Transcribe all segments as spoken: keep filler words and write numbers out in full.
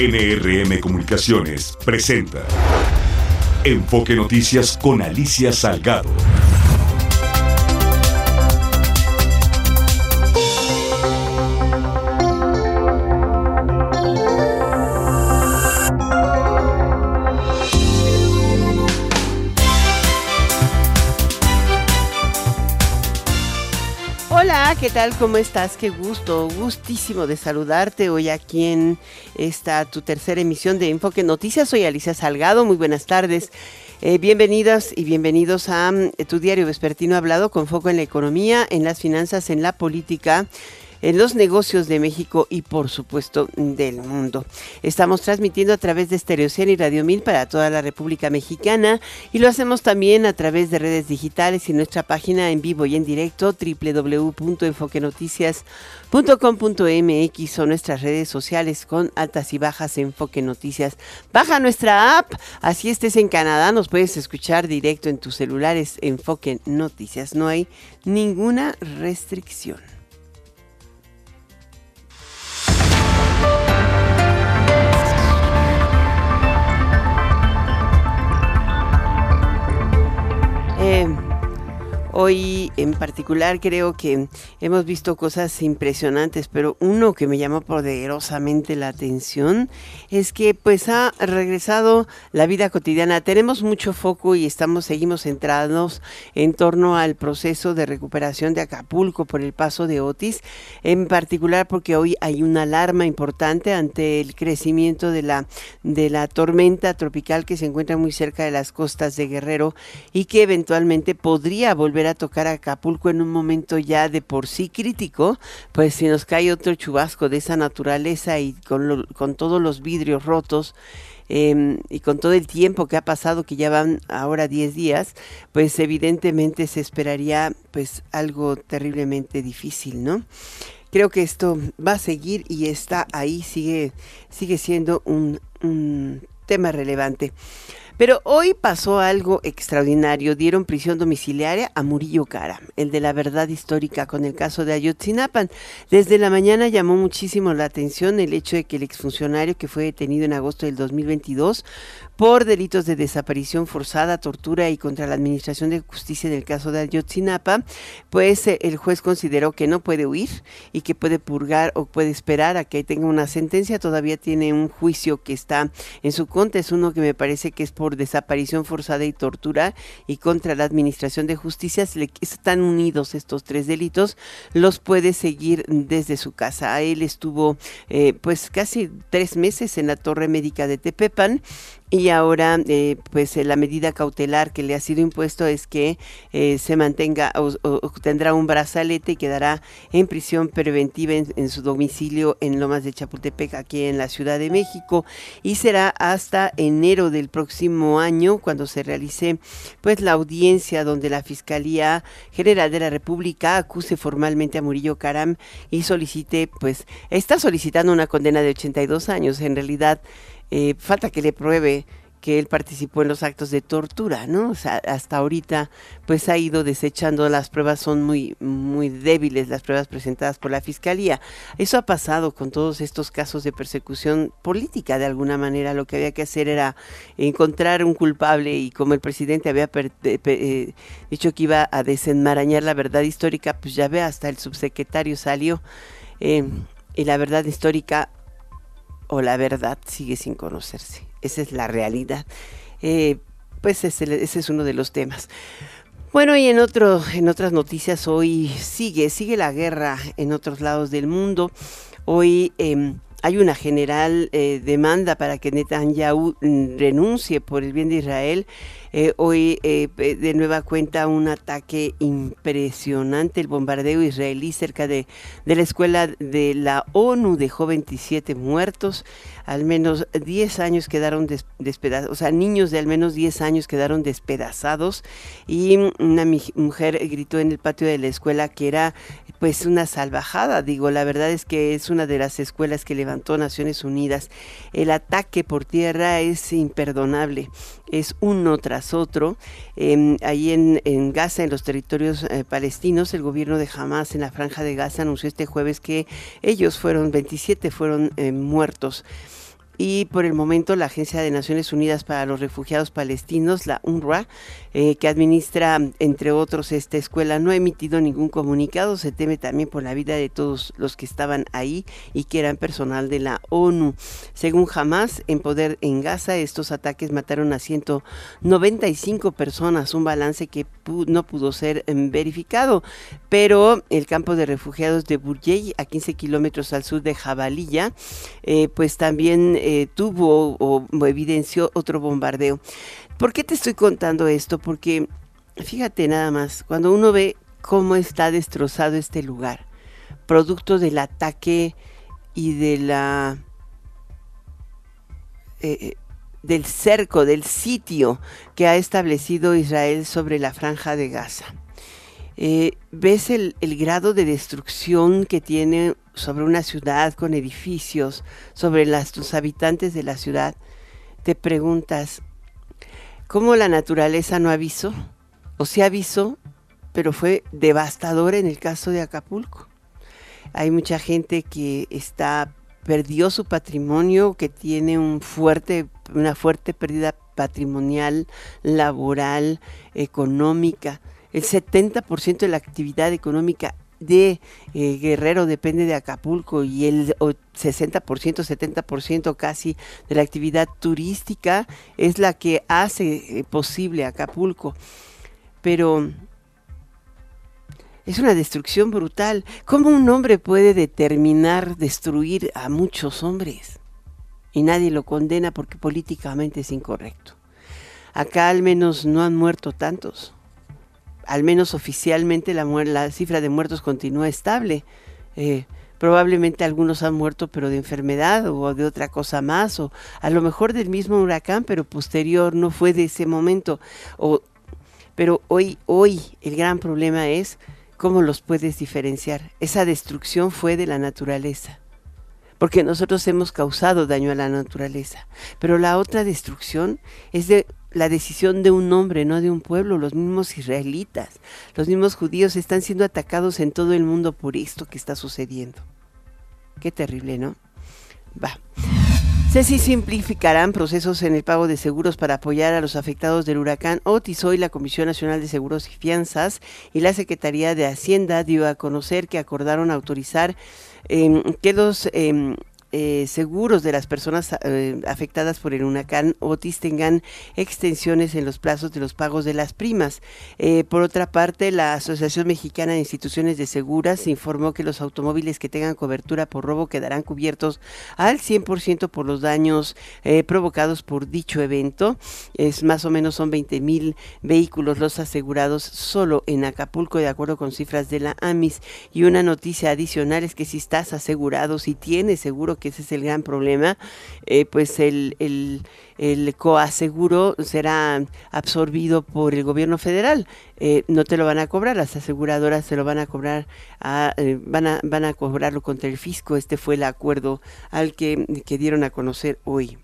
N R M Comunicaciones presenta Enfoque Noticias con Alicia Salgado. ¿Qué tal? ¿Cómo estás? Qué gusto, gustísimo de saludarte hoy aquí en esta tu tercera emisión de Enfoque Noticias. Soy Alicia Salgado, muy buenas tardes. Eh, bienvenidas y bienvenidos a eh, tu diario vespertino hablado con foco en la economía, en las finanzas, en la política, en los negocios de México y por supuesto del mundo. Estamos transmitiendo a través de Estéreo Cien y Radio Mil para toda la República Mexicana y lo hacemos también a través de redes digitales y nuestra página en vivo y en directo doble u doble u doble u punto enfoque noticias punto com punto m x o nuestras redes sociales con altas y bajas Enfoque Noticias. Baja nuestra app, así estés en Canadá, nos puedes escuchar directo en tus celulares Enfoque Noticias. No hay ninguna restricción. Eh, hoy en particular creo que hemos visto cosas impresionantes, pero uno que me llamó poderosamente la atención es que pues ha regresado la vida cotidiana. Tenemos mucho foco y estamos seguimos centrados en torno al proceso de recuperación de Acapulco por el paso de Otis, en particular porque hoy hay una alarma importante ante el crecimiento de la de la tormenta tropical que se encuentra muy cerca de las costas de Guerrero y que eventualmente podría volver a tocar a Acapulco en un momento ya de por sí crítico, pues si nos cae otro chubasco de esa naturaleza y con, lo, con todos los vidrios rotos, Eh, y con todo el tiempo que ha pasado, que ya van ahora diez días, pues evidentemente se esperaría pues algo terriblemente difícil, ¿no? Creo que esto va a seguir y está ahí, sigue, sigue siendo un, un tema relevante. Pero hoy pasó algo extraordinario. Dieron prisión domiciliaria a Murillo Karam, el de la verdad histórica con el caso de Ayotzinapa. Desde la mañana llamó muchísimo la atención el hecho de que el exfuncionario que fue detenido en agosto del dos mil veintidós por delitos de desaparición forzada, tortura y contra la administración de justicia en el caso de Ayotzinapa, pues el juez consideró que no puede huir y que puede purgar o puede esperar a que tenga una sentencia. Todavía tiene un juicio que está en su contra. Es uno que me parece que es por Por desaparición forzada y tortura y contra la administración de justicia. Están unidos estos tres delitos, los puede seguir desde su casa. Él estuvo eh, pues casi tres meses en la torre médica de Tepepan y ahora eh, pues la medida cautelar que le ha sido impuesto es que eh, se mantenga o, o tendrá un brazalete y quedará en prisión preventiva en, en su domicilio en Lomas de Chapultepec, aquí en la Ciudad de México, y será hasta enero del próximo año cuando se realice pues la audiencia donde la Fiscalía General de la República acuse formalmente a Murillo Karam y solicite pues está solicitando una condena de ochenta y dos años. En realidad Eh, falta que le pruebe que él participó en los actos de tortura, ¿no? O sea, hasta ahorita pues ha ido desechando las pruebas, son muy muy débiles las pruebas presentadas por la Fiscalía. Eso ha pasado con todos estos casos de persecución política. De alguna manera lo que había que hacer era encontrar un culpable y como el presidente había per- pe- eh, dicho que iba a desenmarañar la verdad histórica, pues ya ve, hasta el subsecretario salió eh, y la verdad histórica o la verdad sigue sin conocerse. Esa es la realidad. Eh, pues ese, ese es uno de los temas. Bueno, y en otro, en otras noticias hoy sigue, sigue la guerra en otros lados del mundo. Hoy eh, hay una general eh, demanda para que Netanyahu renuncie por el bien de Israel. Eh, hoy eh, de nueva cuenta un ataque impresionante, el bombardeo israelí cerca de, de la escuela de la ONU dejó veintisiete muertos, al menos diez años quedaron des, despedazados, o sea, niños de al menos diez años quedaron despedazados y una mi- mujer gritó en el patio de la escuela que era pues una salvajada. Digo, la verdad es que es una de las escuelas que levantó Naciones Unidas. El ataque por tierra es imperdonable, es uno tras otro. Eh, ahí en, en Gaza, en los territorios eh, palestinos, el gobierno de Hamás en la franja de Gaza anunció este jueves que ellos fueron, veintisiete fueron eh, muertos. y por el momento la Agencia de Naciones Unidas para los Refugiados Palestinos, la U N R W A, eh, que administra entre otros esta escuela, no ha emitido ningún comunicado. Se teme también por la vida de todos los que estaban ahí y que eran personal de la ONU. Según Hamás, en poder en Gaza, estos ataques mataron a ciento noventa y cinco personas, un balance que no pudo ser verificado, pero el campo de refugiados de Burjei, a quince kilómetros al sur de Jabalilla, eh, pues también eh, tuvo o, o evidenció otro bombardeo. ¿Por qué te estoy contando esto? Porque fíjate nada más, cuando uno ve cómo está destrozado este lugar, producto del ataque y de la... Eh, del cerco, del sitio que ha establecido Israel sobre la franja de Gaza. Eh, ves el, el grado de destrucción que tiene sobre una ciudad con edificios, sobre las, los habitantes de la ciudad. Te preguntas, ¿cómo la naturaleza no avisó? O sí avisó, pero fue devastadora en el caso de Acapulco. Hay mucha gente que está... perdió su patrimonio, que tiene un fuerte, una fuerte pérdida patrimonial, laboral, económica. El setenta por ciento de la actividad económica de eh, Guerrero depende de Acapulco y el sesenta por ciento, setenta por ciento casi de la actividad turística es la que hace posible Acapulco. Pero... es una destrucción brutal. ¿Cómo un hombre puede determinar destruir a muchos hombres? Y nadie lo condena porque políticamente es incorrecto. Acá al menos no han muerto tantos. Al menos oficialmente la, la cifra de muertos continúa estable. Eh, probablemente algunos han muerto pero de enfermedad o de otra cosa más. O a lo mejor del mismo huracán pero posterior, no fue de ese momento. O, pero hoy, hoy el gran problema es... ¿cómo los puedes diferenciar? Esa destrucción fue de la naturaleza, porque nosotros hemos causado daño a la naturaleza. Pero la otra destrucción es de la decisión de un hombre, no de un pueblo. Los mismos israelitas, los mismos judíos están siendo atacados en todo el mundo por esto que está sucediendo. Qué terrible, ¿no? Va. Se simplificarán procesos en el pago de seguros para apoyar a los afectados del huracán Otis. Hoy la Comisión Nacional de Seguros y Fianzas y la Secretaría de Hacienda dio a conocer que acordaron autorizar eh, que los eh, eh, seguros de las personas eh, afectadas por el huracán Otis tengan extensiones en los plazos de los pagos de las primas. Eh, por otra parte, la Asociación Mexicana de Instituciones de Seguros informó que los automóviles que tengan cobertura por robo quedarán cubiertos al cien por ciento por los daños eh, provocados por dicho evento. Es más o menos son veinte mil vehículos los asegurados solo en Acapulco, de acuerdo con cifras de la AMIS. Y una noticia adicional es que si estás asegurado, si tienes seguro, que ese es el gran problema, eh, pues el, el, el coaseguro será absorbido por el gobierno federal. Eh, no te lo van a cobrar, las aseguradoras se lo van a cobrar, a, eh, van, a, van a cobrarlo contra el fisco. Este fue el acuerdo al que, que dieron a conocer hoy.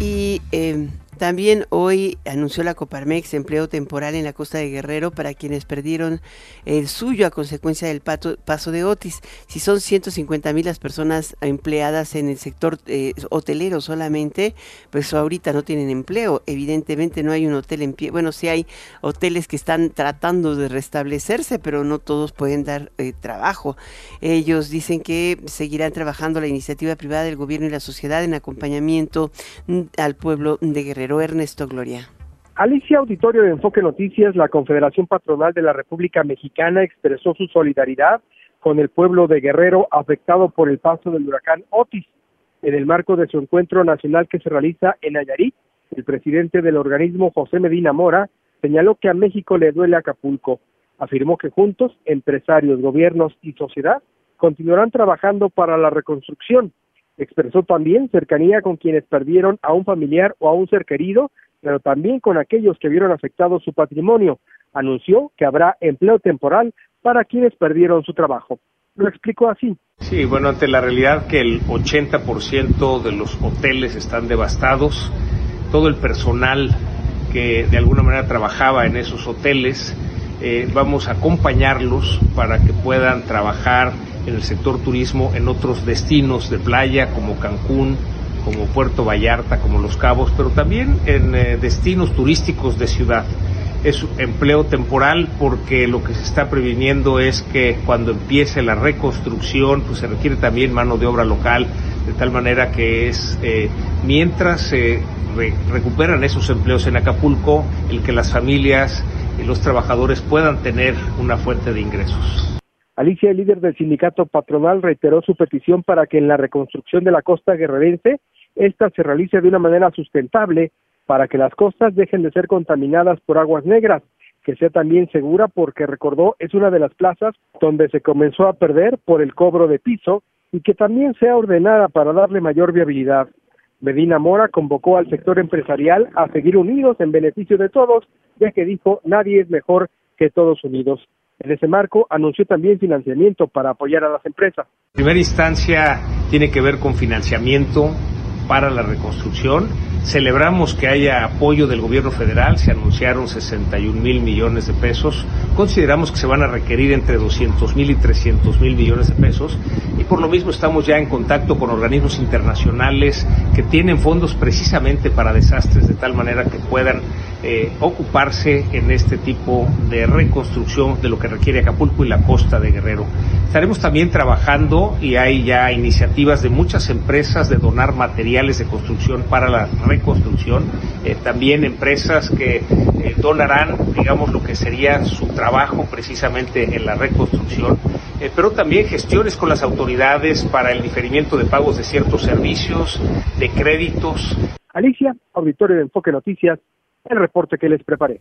Y... Eh, también hoy anunció la Coparmex empleo temporal en la costa de Guerrero para quienes perdieron el suyo a consecuencia del pato, paso de Otis. Si son ciento cincuenta mil las personas empleadas en el sector eh, hotelero solamente, pues ahorita no tienen empleo. Evidentemente no hay un hotel en pie. Bueno, sí hay hoteles que están tratando de restablecerse, pero no todos pueden dar eh, trabajo. Ellos dicen que seguirán trabajando la iniciativa privada del gobierno y la sociedad en acompañamiento al pueblo de Guerrero. Ernesto Gloria. Alicia, auditorio de Enfoque Noticias, la Confederación Patronal de la República Mexicana expresó su solidaridad con el pueblo de Guerrero afectado por el paso del huracán Otis. En el marco de su encuentro nacional que se realiza en Nayarit, el presidente del organismo, José Medina Mora, señaló que a México le duele Acapulco. Afirmó que juntos, empresarios, gobiernos y sociedad, continuarán trabajando para la reconstrucción. Expresó también cercanía con quienes perdieron a un familiar o a un ser querido, pero también con aquellos que vieron afectado su patrimonio. Anunció que habrá empleo temporal para quienes perdieron su trabajo. Lo explicó así. Sí, bueno, ante la realidad que el ochenta por ciento de los hoteles están devastados, todo el personal que de alguna manera trabajaba en esos hoteles, eh, vamos a acompañarlos para que puedan trabajar en el sector turismo en otros destinos de playa como Cancún, como Puerto Vallarta, como Los Cabos, pero también en eh, destinos turísticos de ciudad. Es empleo temporal porque lo que se está previniendo es que cuando empiece la reconstrucción, pues se requiere también mano de obra local, de tal manera que es eh, mientras se eh, re recuperan esos empleos en Acapulco, el que las familias y los trabajadores puedan tener una fuente de ingresos. Alicia, el líder del sindicato patronal, reiteró su petición para que en la reconstrucción de la costa guerrerense, esta se realice de una manera sustentable para que las costas dejen de ser contaminadas por aguas negras, que sea también segura porque, recordó, es una de las plazas donde se comenzó a perder por el cobro de piso y que también sea ordenada para darle mayor viabilidad. Medina Mora convocó al sector empresarial a seguir unidos en beneficio de todos, ya que dijo, nadie es mejor que todos unidos. En ese marco, anunció también financiamiento para apoyar a las empresas. En primera instancia, tiene que ver con financiamiento para la reconstrucción. Celebramos que haya apoyo del gobierno federal, se anunciaron sesenta y un mil millones de pesos. Consideramos que se van a requerir entre doscientos mil y trescientos mil millones de pesos y por lo mismo estamos ya en contacto con organismos internacionales que tienen fondos precisamente para desastres de tal manera que puedan eh, ocuparse en este tipo de reconstrucción de lo que requiere Acapulco y la costa de Guerrero. Estaremos también trabajando y hay ya iniciativas de muchas empresas de donar materiales de construcción para la reconstrucción, eh, también empresas que eh, donarán, digamos, lo que sería su trabajo precisamente en la reconstrucción, eh, pero también gestiones con las autoridades para el diferimiento de pagos de ciertos servicios, de créditos. Alicia, auditorio de Enfoque Noticias, el reporte que les preparé.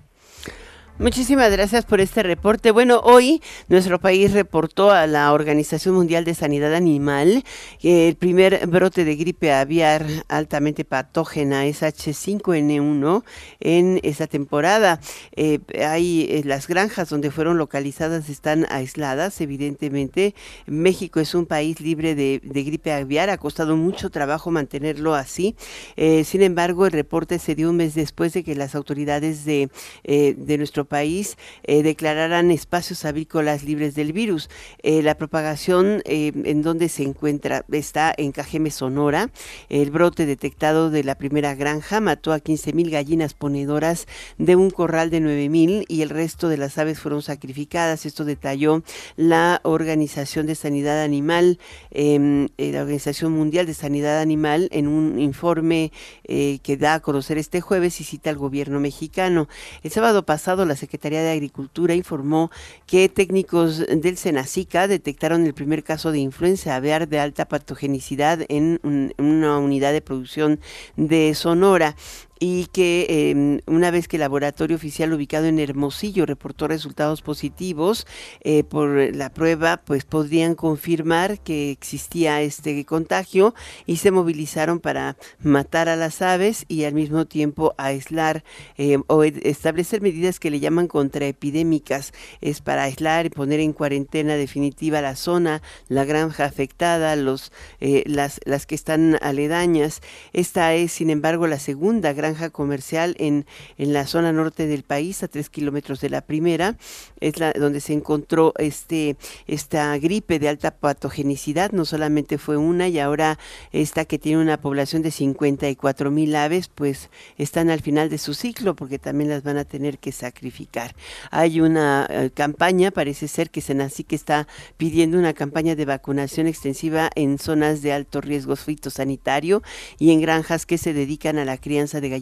Muchísimas gracias por este reporte. Bueno, hoy nuestro país reportó a la Organización Mundial de Sanidad Animal el primer brote de gripe aviar altamente patógena, es H cinco N uno, en esta temporada. Eh, hay eh, las granjas donde fueron localizadas están aisladas, evidentemente. México es un país libre de, de gripe aviar, ha costado mucho trabajo mantenerlo así. Eh, sin embargo, el reporte se dio un mes después de que las autoridades de, eh, de nuestro país país eh, declararán espacios avícolas libres del virus. Eh, la propagación eh, en donde se encuentra está en Cajeme, Sonora. El brote detectado de la primera granja mató a quince mil gallinas ponedoras de un corral de nueve mil y el resto de las aves fueron sacrificadas. Esto detalló la Organización de Sanidad Animal, eh, la Organización Mundial de Sanidad Animal, en un informe eh, que da a conocer este jueves y cita al gobierno mexicano. El sábado pasado la Secretaría de Agricultura informó que técnicos del Senasica detectaron el primer caso de influenza aviar de alta patogenicidad en un, una unidad de producción de Sonora, y que eh, una vez que el laboratorio oficial ubicado en Hermosillo reportó resultados positivos eh, por la prueba, pues podrían confirmar que existía este contagio y se movilizaron para matar a las aves y al mismo tiempo aislar eh, o establecer medidas que le llaman contraepidémicas. Es para aislar y poner en cuarentena definitiva la zona, la granja afectada, los eh, las, las que están aledañas. Esta es, sin embargo, la segunda granja comercial en, en la zona norte del país, a tres kilómetros de la primera, es la donde se encontró este esta gripe de alta patogenicidad. No solamente fue una, y ahora esta que tiene una población de cincuenta y cuatro mil aves, pues están al final de su ciclo porque también las van a tener que sacrificar. Hay una eh, campaña, parece ser que Senasica está pidiendo una campaña de vacunación extensiva en zonas de alto riesgo fitosanitario y en granjas que se dedican a la crianza de gallinas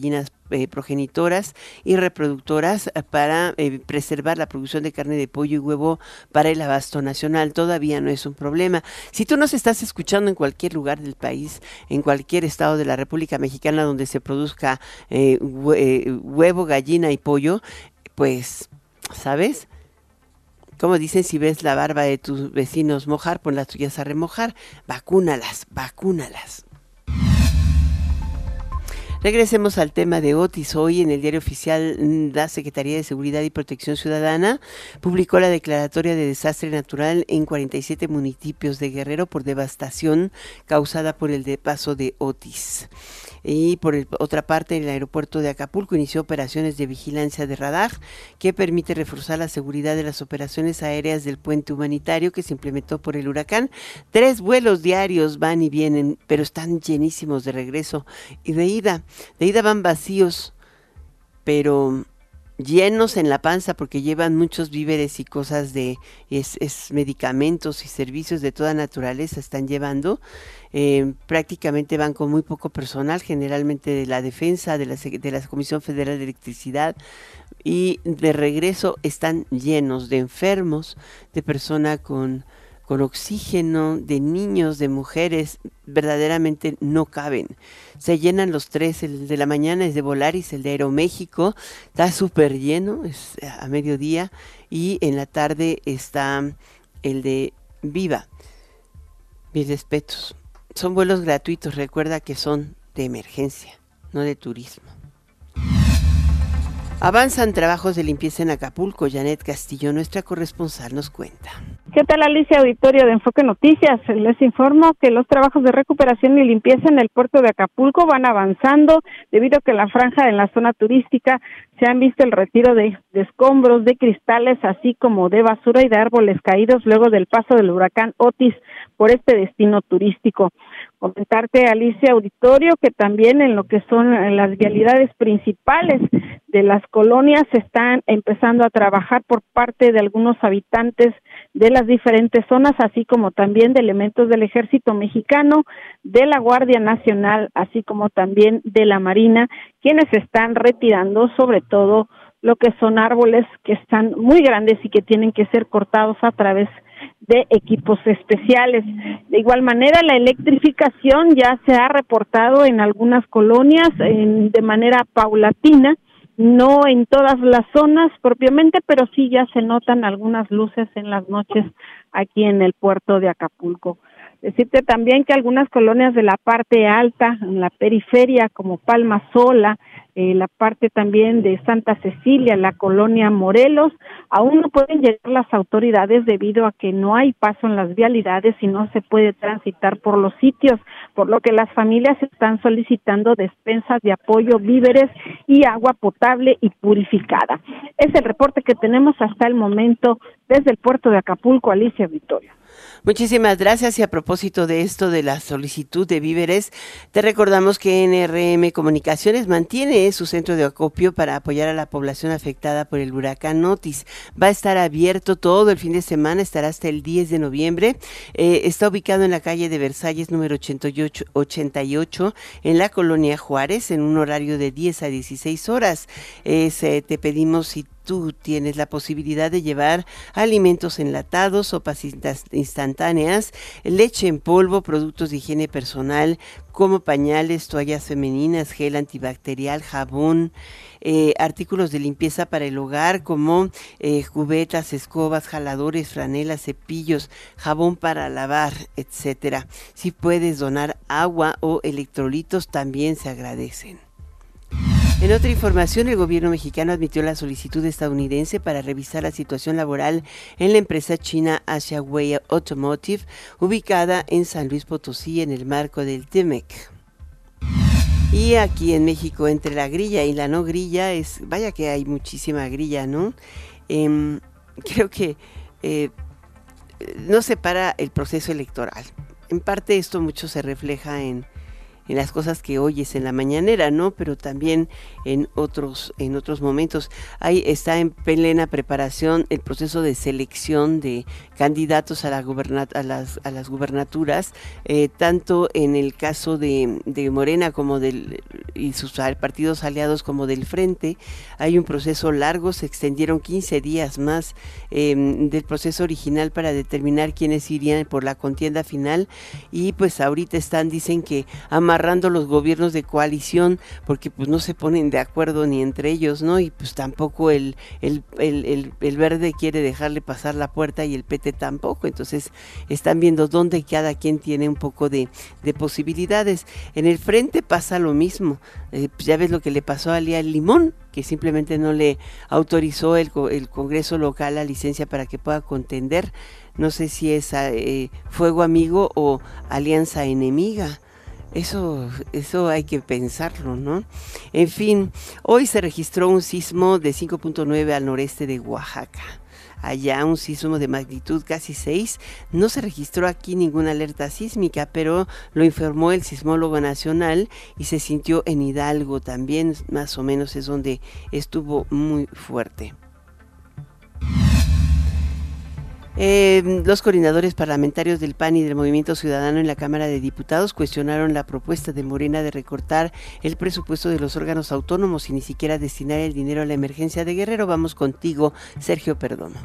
eh, progenitoras y reproductoras para eh, preservar la producción de carne de pollo y huevo para el abasto nacional. Todavía no es un problema. Si tú nos estás escuchando en cualquier lugar del país, en cualquier estado de la República Mexicana donde se produzca eh, hue huevo, gallina y pollo, pues, ¿sabes? Como dicen, si ves la barba de tus vecinos mojar, pon las tuyas a remojar. Vacúnalas, vacúnalas. Regresemos al tema de Otis. Hoy en el Diario Oficial, la Secretaría de Seguridad y Protección Ciudadana publicó la declaratoria de desastre natural en cuarenta y siete municipios de Guerrero por devastación causada por el paso de Otis. Y por el, otra parte, el aeropuerto de Acapulco inició operaciones de vigilancia de radar que permite reforzar la seguridad de las operaciones aéreas del puente humanitario que se implementó por el huracán. Tres vuelos diarios van y vienen, pero están llenísimos de regreso y de ida. De ida van vacíos, pero llenos en la panza porque llevan muchos víveres y cosas de es, es medicamentos y servicios de toda naturaleza están llevando. Eh, prácticamente van con muy poco personal, generalmente de la defensa, de la, de la Comisión Federal de Electricidad, y de regreso están llenos de enfermos, de persona con, con oxígeno, de niños, de mujeres. Verdaderamente no caben. Se llenan los tres, el de la mañana es de Volaris, el de Aeroméxico, está súper lleno, es a mediodía, y en la tarde está el de Viva. Mis respetos. Son vuelos gratuitos, recuerda que son de emergencia, no de turismo. Avanzan trabajos de limpieza en Acapulco. Janet Castillo, nuestra corresponsal, nos cuenta. ¿Qué tal, Alicia? Auditorio de Enfoque Noticias. Les informo que los trabajos de recuperación y limpieza en el puerto de Acapulco van avanzando debido a que la franja en la zona turística se han visto el retiro de, de escombros, de cristales, así como de basura y de árboles caídos luego del paso del huracán Otis por este destino turístico. Comentarte, Alicia, auditorio, que también en lo que son las vialidades principales de las colonias se están empezando a trabajar por parte de algunos habitantes de las diferentes zonas, así como también de elementos del Ejército Mexicano, de la Guardia Nacional, así como también de la Marina, quienes están retirando sobre todo lo que son árboles que están muy grandes y que tienen que ser cortados a través de equipos especiales. De igual manera, la electrificación ya se ha reportado en algunas colonias en, de manera paulatina, no en todas las zonas propiamente, pero sí ya se notan algunas luces en las noches aquí en el puerto de Acapulco. Decirte también que algunas colonias de la parte alta, en la periferia, como Palma Sola, eh, la parte también de Santa Cecilia, la colonia Morelos, aún no pueden llegar las autoridades debido a que no hay paso en las vialidades y no se puede transitar por los sitios, por lo que las familias están solicitando despensas de apoyo, víveres y agua potable y purificada. Es el reporte que tenemos hasta el momento desde el puerto de Acapulco. Alicia, Victoria. Muchísimas gracias. Y a propósito de esto de la solicitud de víveres, te recordamos que N R M Comunicaciones mantiene su centro de acopio para apoyar a la población afectada por el huracán Otis. Va a estar abierto todo el fin de semana, estará hasta el diez de noviembre. Eh, está ubicado en la calle de Versalles número ochenta y ocho, ochenta y ocho, en la colonia Juárez, en un horario de diez a dieciséis horas. Eh, se, te pedimos si tú tienes la posibilidad de llevar alimentos enlatados, sopas instantáneas, leche en polvo, productos de higiene personal como pañales, toallas femeninas, gel antibacterial, jabón, eh, artículos de limpieza para el hogar como eh, cubetas, escobas, jaladores, franelas, cepillos, jabón para lavar, etcétera. Si puedes donar agua o electrolitos, también se agradecen. En otra información, el gobierno mexicano admitió la solicitud estadounidense para revisar la situación laboral en la empresa china Asia Way Automotive, ubicada en San Luis Potosí, en el marco del T E M E C. Y aquí en México, entre la grilla y la no grilla, es vaya que hay muchísima grilla, ¿no? Eh, creo que eh, no se para el proceso electoral. En parte esto mucho se refleja en... en las cosas que oyes en la mañanera, ¿no? Pero también en otros, en otros momentos. Ahí está en plena preparación el proceso de selección de candidatos a, la guberna, a, las, a las gubernaturas, eh, tanto en el caso de, de Morena como del, y sus partidos aliados como del Frente. Hay un proceso largo, se extendieron quince días más eh, del proceso original para determinar quiénes irían por la contienda final. Y pues ahorita están, dicen que a amarrando los gobiernos de coalición, porque pues no se ponen de acuerdo ni entre ellos, ¿no? Y pues tampoco el, el, el, el, el verde quiere dejarle pasar la puerta y el P T tampoco, entonces están viendo dónde cada quien tiene un poco de, de posibilidades. En el Frente pasa lo mismo, eh, pues ya ves lo que le pasó a Alía Limón, que simplemente no le autorizó el, el Congreso local la licencia para que pueda contender. No sé si es eh, fuego amigo o alianza enemiga. Eso, eso hay que pensarlo, ¿no? En fin, hoy se registró un sismo de cinco punto nueve al noreste de Oaxaca. Allá un sismo de magnitud casi seis. No se registró aquí ninguna alerta sísmica, pero lo informó el sismólogo nacional y se sintió en Hidalgo también, más o menos es donde estuvo muy fuerte. Eh, los coordinadores parlamentarios del P A N y del Movimiento Ciudadano en la Cámara de Diputados cuestionaron la propuesta de Morena de recortar el presupuesto de los órganos autónomos y ni siquiera destinar el dinero a la emergencia de Guerrero. Vamos contigo, Sergio Perdomo.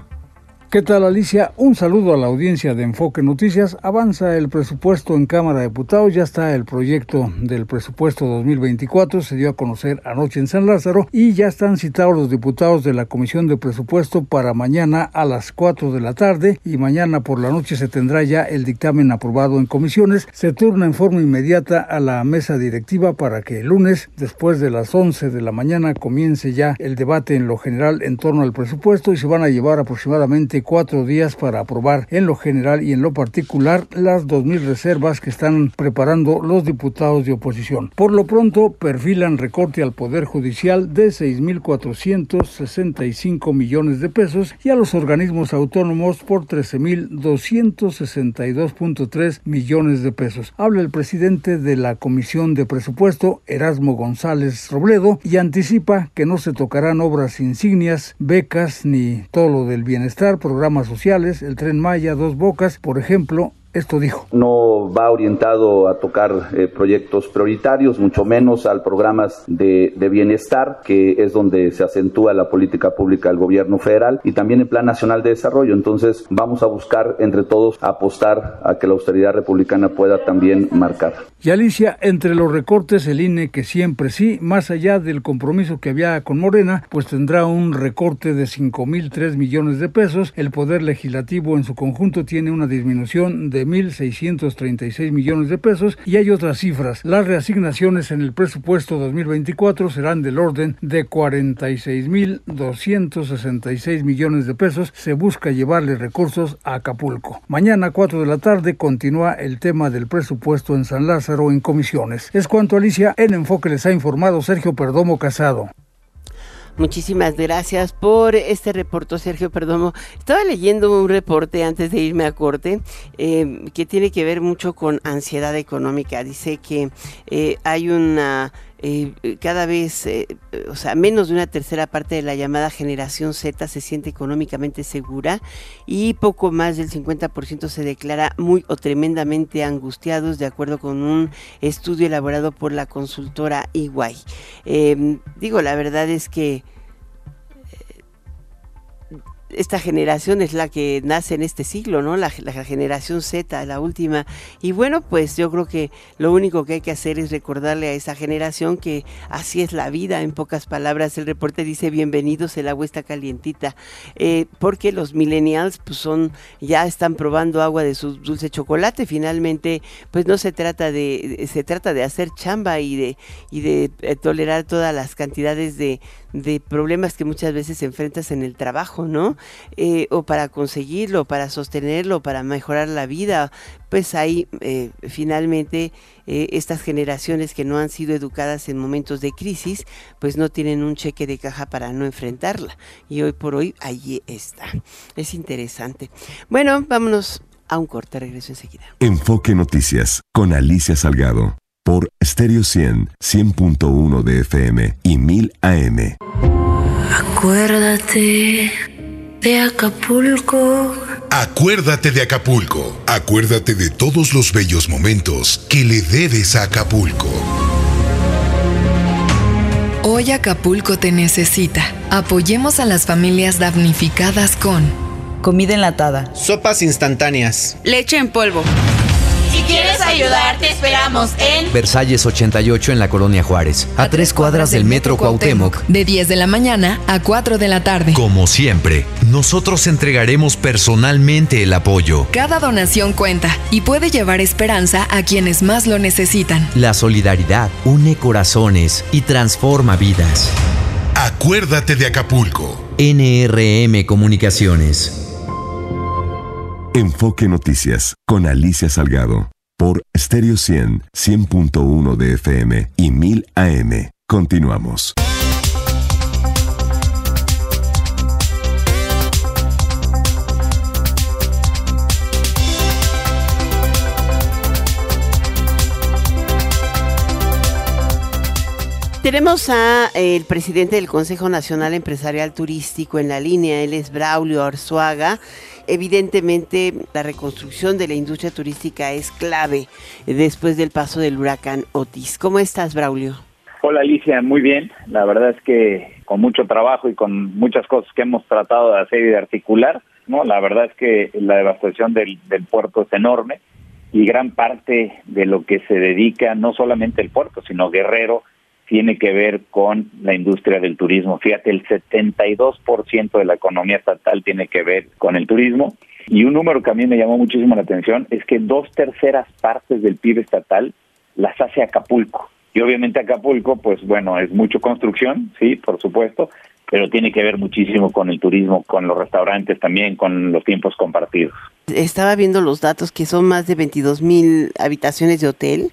¿Qué tal, Alicia? Un saludo a la audiencia de Enfoque Noticias. Avanza el presupuesto en Cámara de Diputados. Ya está el proyecto del presupuesto dos mil veinticuatro. Se dio a conocer anoche en San Lázaro y ya están citados los diputados de la Comisión de Presupuesto para mañana a las cuatro de la tarde y mañana por la noche se tendrá ya el dictamen aprobado en comisiones. Se turna en forma inmediata a la mesa directiva para que el lunes, después de las once de la mañana, comience ya el debate en lo general en torno al presupuesto y se van a llevar aproximadamente cuatro días para aprobar en lo general y en lo particular las dos mil reservas que están preparando los diputados de oposición. Por lo pronto perfilan recorte al Poder Judicial de seis mil cuatrocientos sesenta y cinco millones de pesos y a los organismos autónomos por trece mil doscientos sesenta y dos punto tres millones de pesos. Habla el presidente de la Comisión de Presupuesto, Erasmo González Robledo, y anticipa que no se tocarán obras insignias, becas ni todo lo del bienestar, programas sociales, el Tren Maya, Dos Bocas, por ejemplo. Esto dijo. No va orientado a tocar eh, proyectos prioritarios, mucho menos al programas de, de bienestar, que es donde se acentúa la política pública del gobierno federal, y también el Plan Nacional de Desarrollo. Entonces vamos a buscar entre todos apostar a que la austeridad republicana pueda también marcar. Y Alicia, entre los recortes, el I N E, que siempre sí, más allá del compromiso que había con Morena, pues tendrá un recorte de cinco mil tres millones de pesos. El Poder Legislativo en su conjunto tiene una disminución de mil seiscientos treinta y seis millones de pesos y hay otras cifras. Las reasignaciones en el presupuesto dos mil veinticuatro serán del orden de cuarenta y seis mil doscientos sesenta y seis millones de pesos. Se busca llevarle recursos a Acapulco. Mañana cuatro de la tarde continúa el tema del presupuesto en San Lázaro en comisiones. Es cuanto, Alicia. En Enfoque les ha informado Sergio Perdomo Casado. Muchísimas gracias por este reporte, Sergio Perdomo. Estaba leyendo un reporte antes de irme a corte eh, que tiene que ver mucho con ansiedad económica. Dice que eh, hay una... Eh, cada vez, eh, o sea, menos de una tercera parte de la llamada generación Z se siente económicamente segura y poco más del cincuenta por ciento se declara muy o tremendamente angustiados, de acuerdo con un estudio elaborado por la consultora E Y. Eh, digo, la verdad es que esta generación es la que nace en este siglo, ¿no? La, la generación Z, la última. Y bueno, pues yo creo que lo único que hay que hacer es recordarle a esa generación que así es la vida, en pocas palabras. El reporte dice, bienvenidos, el agua está calientita. Eh, porque los millennials pues son, ya están probando agua de su dulce chocolate. Finalmente, pues no se trata de, se trata de hacer chamba y de, y de eh, tolerar todas las cantidades de, de problemas que muchas veces enfrentas en el trabajo, ¿no? Eh, o para conseguirlo, para sostenerlo, para mejorar la vida. Pues hay eh, finalmente eh, estas generaciones que no han sido educadas en momentos de crisis, pues no tienen un cheque de caja para no enfrentarla. Y hoy por hoy, allí está. Es interesante. Bueno, vámonos a un corte. Regreso enseguida. Enfoque Noticias con Alicia Salgado por Estéreo Cien, cien punto uno de F M y mil A M. Acuérdate de Acapulco. Acuérdate de Acapulco. Acuérdate de todos los bellos momentos que le debes a Acapulco. Hoy Acapulco te necesita. Apoyemos a las familias damnificadas con comida enlatada, sopas instantáneas, leche en polvo, Si quieres ayudar, te esperamos en Versalles ochenta y ocho en la Colonia Juárez, a tres cuadras del Metro Cuauhtémoc, de diez de la mañana a cuatro de la tarde. Como siempre, nosotros entregaremos personalmente el apoyo. Cada donación cuenta y puede llevar esperanza a quienes más lo necesitan. La solidaridad une corazones y transforma vidas. Acuérdate de Acapulco. N R M Comunicaciones. Enfoque Noticias con Alicia Salgado por Estéreo Cien, cien punto uno de F M y mil A M. Continuamos. Tenemos a eh, el presidente del Consejo Nacional Empresarial Turístico en la línea, él es Braulio Arsuaga. Evidentemente, la reconstrucción de la industria turística es clave después del paso del huracán Otis. ¿Cómo estás, Braulio? Hola, Alicia, muy bien. La verdad es que con mucho trabajo y con muchas cosas que hemos tratado de hacer y de articular, ¿no? La verdad es que la devastación del, del puerto es enorme y gran parte de lo que se dedica, no solamente el puerto, sino Guerrero, tiene que ver con la industria del turismo. Fíjate, el setenta y dos por ciento de la economía estatal tiene que ver con el turismo. Y un número que a mí me llamó muchísimo la atención es que dos terceras partes del P I B estatal las hace Acapulco. Y obviamente Acapulco, pues bueno, es mucho construcción, sí, por supuesto, pero tiene que ver muchísimo con el turismo, con los restaurantes también, con los tiempos compartidos. Estaba viendo los datos que son más de veintidós mil habitaciones de hotel,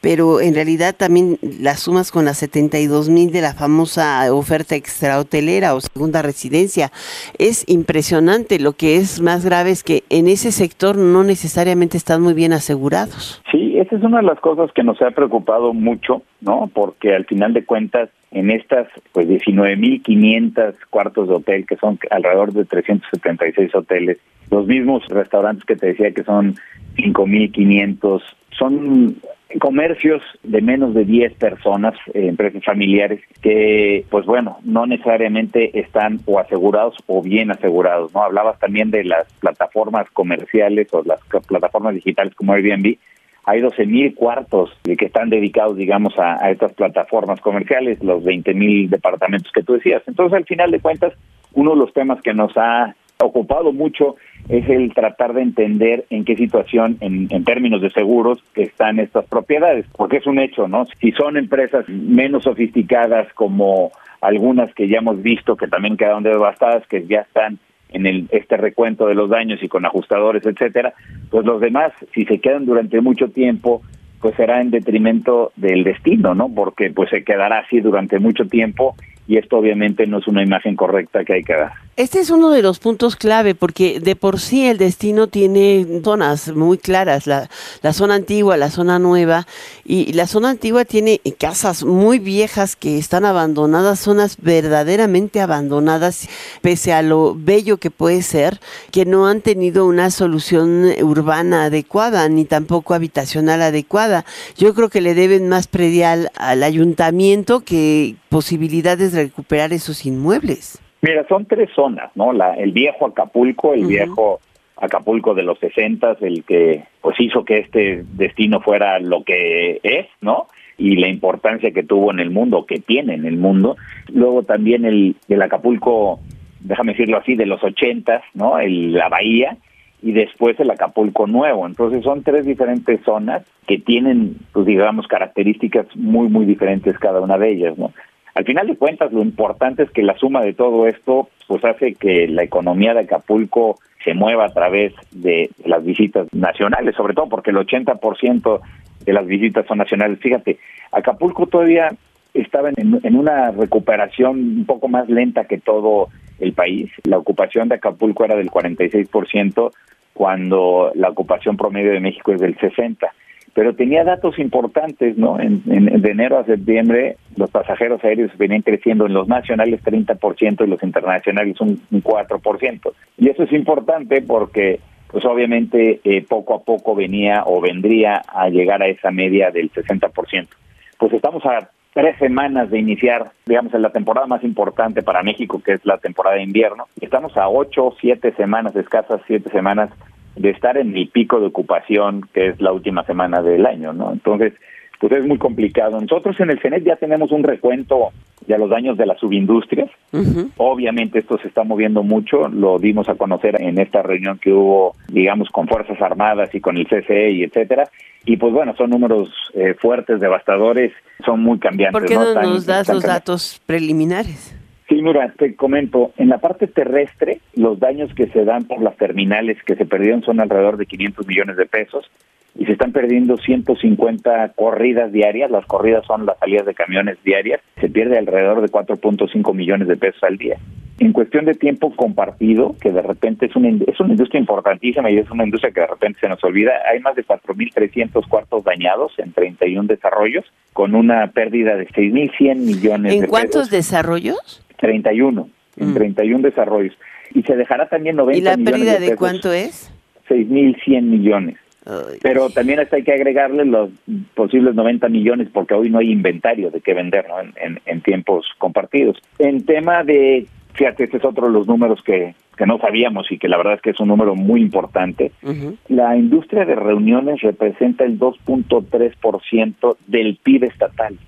pero en realidad también las sumas con las setenta y dos mil de la famosa oferta extrahotelera o segunda residencia. Es impresionante. Lo que es más grave es que en ese sector no necesariamente están muy bien asegurados. Sí, esa es una de las cosas que nos ha preocupado mucho, ¿no? Porque al final de cuentas, en estas pues diecinueve mil quinientos cuartos de hotel, que son alrededor de trescientos setenta y seis hoteles, los mismos restaurantes que te decía que son cinco mil quinientos, son comercios de menos de diez personas, eh, empresas familiares, que pues bueno, no necesariamente están o asegurados o bien asegurados, ¿no? Hablabas también de las plataformas comerciales o las plataformas digitales como Airbnb. Hay doce mil cuartos que están dedicados, digamos, a, a estas plataformas comerciales, los veinte mil departamentos que tú decías. Entonces, al final de cuentas, uno de los temas que nos ha ocupado mucho es el tratar de entender en qué situación, en, en términos de seguros, están estas propiedades. Porque es un hecho, ¿no? Si son empresas menos sofisticadas, como algunas que ya hemos visto que también quedaron devastadas, que ya están en el, este recuento de los daños y con ajustadores, etcétera, pues los demás, si se quedan durante mucho tiempo, pues será en detrimento del destino, ¿no? Porque pues se quedará así durante mucho tiempo y esto obviamente no es una imagen correcta que hay que dar. Este es uno de los puntos clave porque de por sí el destino tiene zonas muy claras, la, la zona antigua, la zona nueva, y la zona antigua tiene casas muy viejas que están abandonadas, zonas verdaderamente abandonadas, pese a lo bello que puede ser, que no han tenido una solución urbana adecuada ni tampoco habitacional adecuada. Yo creo que le deben más predial al ayuntamiento que posibilidades de recuperar esos inmuebles. Mira, son tres zonas, ¿no? La, el viejo Acapulco, el uh-huh. viejo Acapulco de los sesentas, el que pues hizo que este destino fuera lo que es, ¿no? Y la importancia que tuvo en el mundo, que tiene en el mundo. Luego también el, el Acapulco, déjame decirlo así, de los ochentas, ¿no? El, la bahía, y después el Acapulco nuevo. Entonces son tres diferentes zonas que tienen, pues digamos, características muy, muy diferentes cada una de ellas, ¿no? Al final de cuentas, lo importante es que la suma de todo esto pues hace que la economía de Acapulco se mueva a través de las visitas nacionales, sobre todo porque el ochenta por ciento de las visitas son nacionales. Fíjate, Acapulco todavía estaba en, en una recuperación un poco más lenta que todo el país. La ocupación de Acapulco era del cuarenta y seis por ciento cuando la ocupación promedio de México es del sesenta por ciento. Pero tenía datos importantes, ¿no? En, en, de enero a septiembre, los pasajeros aéreos venían creciendo en los nacionales treinta por ciento y los internacionales un, un cuatro por ciento. Y eso es importante porque, pues obviamente, eh, poco a poco venía o vendría a llegar a esa media del sesenta por ciento. Pues estamos a tres semanas de iniciar, digamos, en la temporada más importante para México, que es la temporada de invierno. Estamos a ocho, siete semanas, escasas siete semanas de estar en el pico de ocupación, que es la última semana del año, ¿no? Entonces, pues es muy complicado. Nosotros en el CENET ya tenemos un recuento de los daños de las subindustrias. Uh-huh. Obviamente esto se está moviendo mucho, lo dimos a conocer en esta reunión que hubo, digamos, con Fuerzas Armadas y con el C C E y etcétera. Y pues bueno, son números eh, fuertes, devastadores, son muy cambiantes. ¿Por qué no, no nos das tan los cambiantes? Datos preliminares? Sí, mira, te comento, en la parte terrestre, los daños que se dan por las terminales que se perdieron son alrededor de quinientos millones de pesos y se están perdiendo ciento cincuenta corridas diarias. Las corridas son las salidas de camiones diarias. Se pierde alrededor de cuatro punto cinco millones de pesos al día. En cuestión de tiempo compartido, que de repente es una, es una industria importantísima y es una industria que de repente se nos olvida, hay más de cuatro mil trescientos cuartos dañados en treinta y un desarrollos, con una pérdida de seis mil cien millones de pesos. ¿En cuántos desarrollos? treinta y uno, en mm. treinta y un desarrollos. Y se dejará también noventa millones de pesos. ¿Y la pérdida de, de cuánto es? seis mil cien millones. Ay. Pero también hasta hay que agregarle los posibles noventa millones, porque hoy no hay inventario de qué vender, ¿no? en, en, en tiempos compartidos. En tema de, fíjate, este es otro de los números que, que no sabíamos y que la verdad es que es un número muy importante. Uh-huh. La industria de reuniones representa el dos punto tres por ciento del P I B estatal.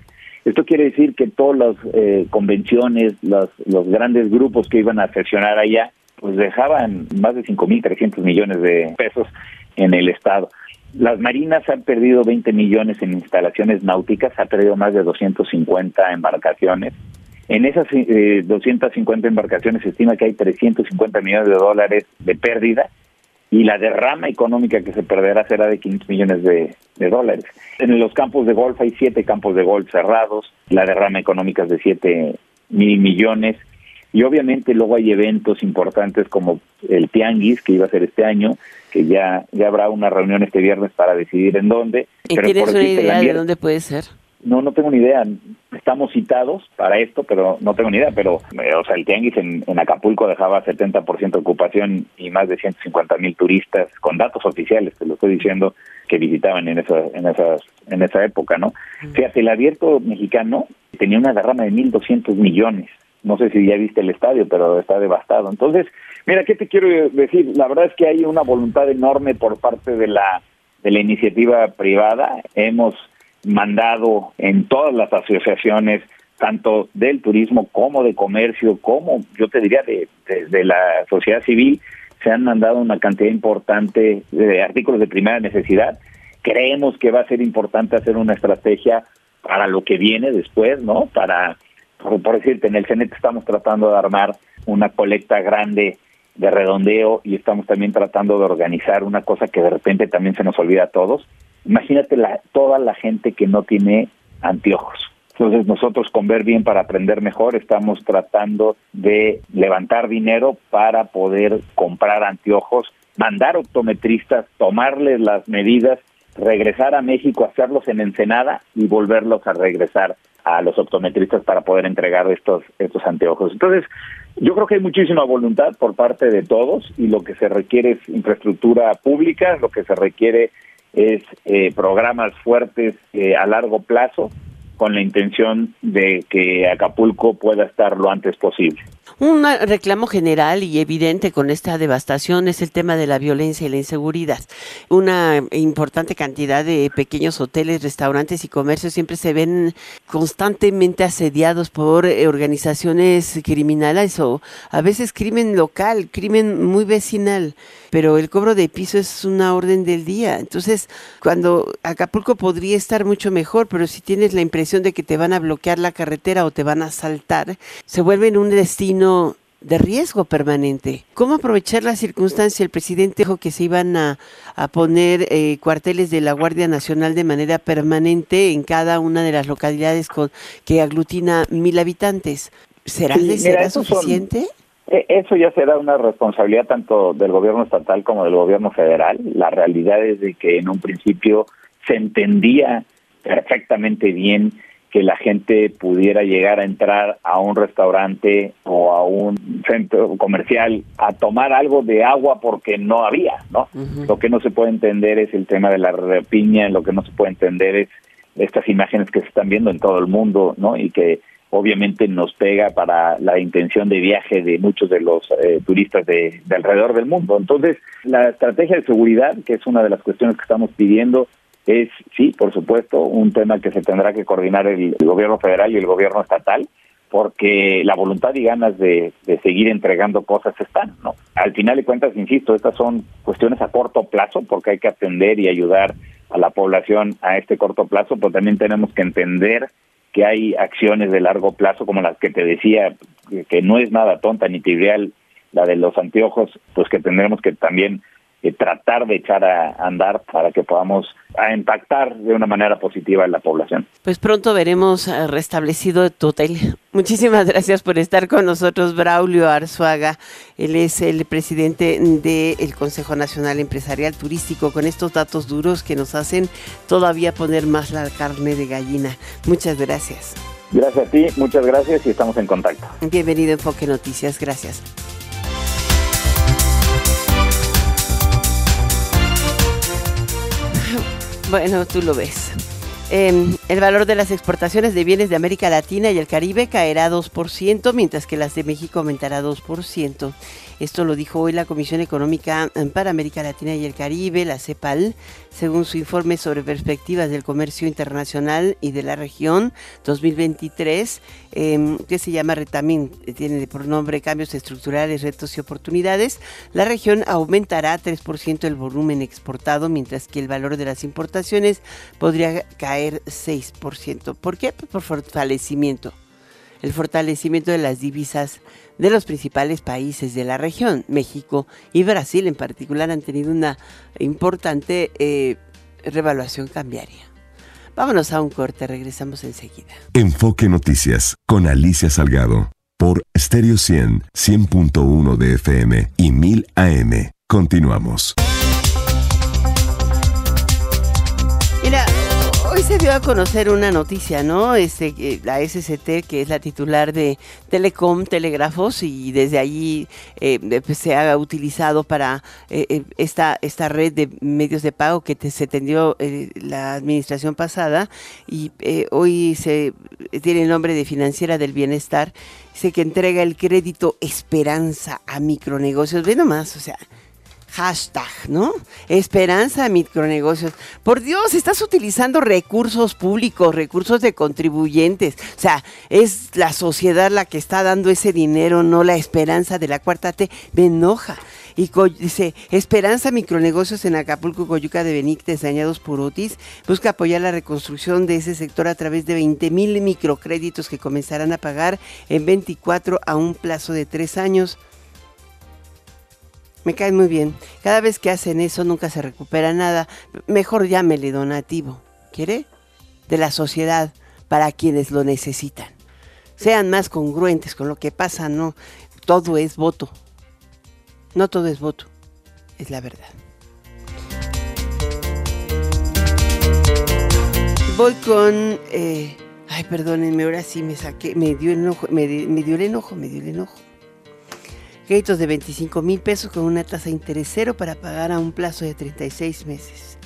Esto quiere decir que todas las eh, convenciones, las, los grandes grupos que iban a sesionar allá, pues dejaban más de cinco mil trescientos millones de pesos en el estado. Las marinas han perdido veinte millones en instalaciones náuticas, ha perdido más de doscientas cincuenta embarcaciones. En esas eh, doscientas cincuenta embarcaciones se estima que hay trescientos cincuenta millones de dólares de pérdida, y la derrama económica que se perderá será de quinientos millones de dólares. En los campos de golf hay siete campos de golf cerrados, la derrama económica es de siete mil millones, y obviamente luego hay eventos importantes como el Tianguis, que iba a ser este año, que ya, ya habrá una reunión este viernes para decidir en dónde. ¿Y pero tienes por una idea de dónde puede ser? No, no tengo ni idea. Estamos citados para esto, pero no tengo ni idea. Pero, o sea, el Tianguis en, en Acapulco dejaba setenta por ciento de ocupación y más de ciento cincuenta mil turistas, con datos oficiales, te lo estoy diciendo, que visitaban en esa, en esas, en esa época, ¿no? Fíjate, el abierto mexicano tenía una derrama de mil doscientos millones. No sé si ya viste el estadio, pero está devastado. Entonces, mira, ¿qué te quiero decir? La verdad es que hay una voluntad enorme por parte de la, de la iniciativa privada. Hemos mandado en todas las asociaciones, tanto del turismo como de comercio, como yo te diría de, de, de la sociedad civil, se han mandado una cantidad importante de artículos de primera necesidad. Creemos que va a ser importante hacer una estrategia para lo que viene después, ¿no? Para, por, por decirte, en el CENET estamos tratando de armar una colecta grande de redondeo y estamos también tratando de organizar una cosa que de repente también se nos olvida a todos. Imagínate la, toda la gente que no tiene anteojos. Entonces nosotros con Ver Bien para Aprender Mejor estamos tratando de levantar dinero para poder comprar anteojos, mandar optometristas, tomarles las medidas, regresar a México, hacerlos en Ensenada y volverlos a regresar a los optometristas para poder entregar estos, estos anteojos. Entonces yo creo que hay muchísima voluntad por parte de todos y lo que se requiere es infraestructura pública, lo que se requiere es eh, programas fuertes eh, a largo plazo con la intención de que Acapulco pueda estar lo antes posible. Un reclamo general y evidente con esta devastación es el tema de la violencia y la inseguridad. Una importante cantidad de pequeños hoteles, restaurantes y comercios siempre se ven constantemente asediados por organizaciones criminales o a veces crimen local, crimen muy vecinal, pero el cobro de piso es una orden del día. Entonces, cuando Acapulco podría estar mucho mejor, pero si tienes la impresión de que te van a bloquear la carretera o te van a asaltar, se vuelven un destino de riesgo permanente. ¿Cómo aprovechar la circunstancia? El presidente dijo que se iban a, a poner eh, cuarteles de la Guardia Nacional de manera permanente en cada una de las localidades con, que aglutina mil habitantes. ¿Será, sí, ¿será mira, suficiente? Son, eh, eso ya será una responsabilidad tanto del gobierno estatal como del gobierno federal. La realidad es de que en un principio se entendía perfectamente bien que la gente pudiera llegar a entrar a un restaurante o a un centro comercial a tomar algo de agua porque no había, ¿no? Uh-huh. Lo que no se puede entender es el tema de la rapiña, lo que no se puede entender es estas imágenes que se están viendo en todo el mundo, ¿no? Y que obviamente nos pega para la intención de viaje de muchos de los eh, turistas de, de alrededor del mundo. Entonces, la estrategia de seguridad, que es una de las cuestiones que estamos pidiendo, es, sí, por supuesto, un tema que se tendrá que coordinar el, el gobierno federal y el gobierno estatal, porque la voluntad y ganas de, de seguir entregando cosas están, ¿no? Al final de cuentas, insisto, estas son cuestiones a corto plazo, porque hay que atender y ayudar a la población a este corto plazo, pero también tenemos que entender que hay acciones de largo plazo, como las que te decía, que no es nada tonta ni trivial, la de los anteojos, pues que tendremos que también eh, tratar de echar a andar para que podamos a impactar de una manera positiva en la población. Pues pronto veremos restablecido tu hotel. Muchísimas gracias por estar con nosotros, Braulio Arsuaga. Él es el presidente del Consejo Nacional Empresarial Turístico, con estos datos duros que nos hacen todavía poner más la carne de gallina. Muchas gracias. Gracias a ti, muchas gracias y estamos en contacto. Bienvenido a Enfoque Noticias, gracias. Bueno, tú lo ves. Eh, el valor de las exportaciones de bienes de América Latina y el Caribe caerá dos por ciento, mientras que las de México aumentará dos por ciento. Esto lo dijo hoy la Comisión Económica para América Latina y el Caribe, la CEPAL, según su informe sobre perspectivas del comercio internacional y de la región dos mil veintitrés, eh, que se llama, también tiene por nombre Cambios Estructurales, Retos y Oportunidades. La región aumentará tres por ciento el volumen exportado, mientras que el valor de las importaciones podría caer seis por ciento. ¿Por qué? Pues por fortalecimiento. El fortalecimiento de las divisas de los principales países de la región. México y Brasil en particular han tenido una importante eh, revaluación cambiaria. Vámonos a un corte, regresamos enseguida. Enfoque Noticias con Alicia Salgado por Estéreo Cien, cien punto uno de F M y mil A M. Continuamos. Mira, hoy se dio a conocer una noticia, ¿no? Este, la S C T, que es la titular de Telecom, Telégrafos, y desde allí eh, se ha utilizado para eh, esta, esta red de medios de pago que te, se tendió eh, la administración pasada, y eh, hoy se tiene el nombre de Financiera del Bienestar. Dice que entrega el crédito Esperanza a micronegocios. Ve nomás, o sea... Hashtag, ¿no? Esperanza micronegocios. Por Dios, estás utilizando recursos públicos, recursos de contribuyentes. O sea, es la sociedad la que está dando ese dinero, no la esperanza de la cuarta T. Me enoja. Y co- dice, Esperanza Micronegocios en Acapulco, Coyuca de Benítez, dañados por Otis, busca apoyar la reconstrucción de ese sector a través de veinte mil microcréditos que comenzarán a pagar en veinticuatro a un plazo de tres años. Me cae muy bien. Cada vez que hacen eso nunca se recupera nada. Mejor llámele donativo. ¿Quiere? De la sociedad para quienes lo necesitan. Sean más congruentes con lo que pasa, no. Todo es voto. No todo es voto. Es la verdad. Voy con... Eh, ay, perdónenme, ahora sí me saqué. Me dio enojo, me, me dio el enojo, me dio el enojo. Créditos de veinticinco mil pesos con una tasa de interés cero para pagar a un plazo de treinta y seis meses.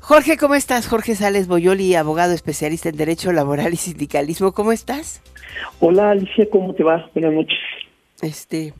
Jorge, ¿cómo estás? Jorge Sales Boyoli, abogado especialista en Derecho Laboral y Sindicalismo. ¿Cómo estás? Hola, Alicia, ¿cómo te va? Buenas noches. Este...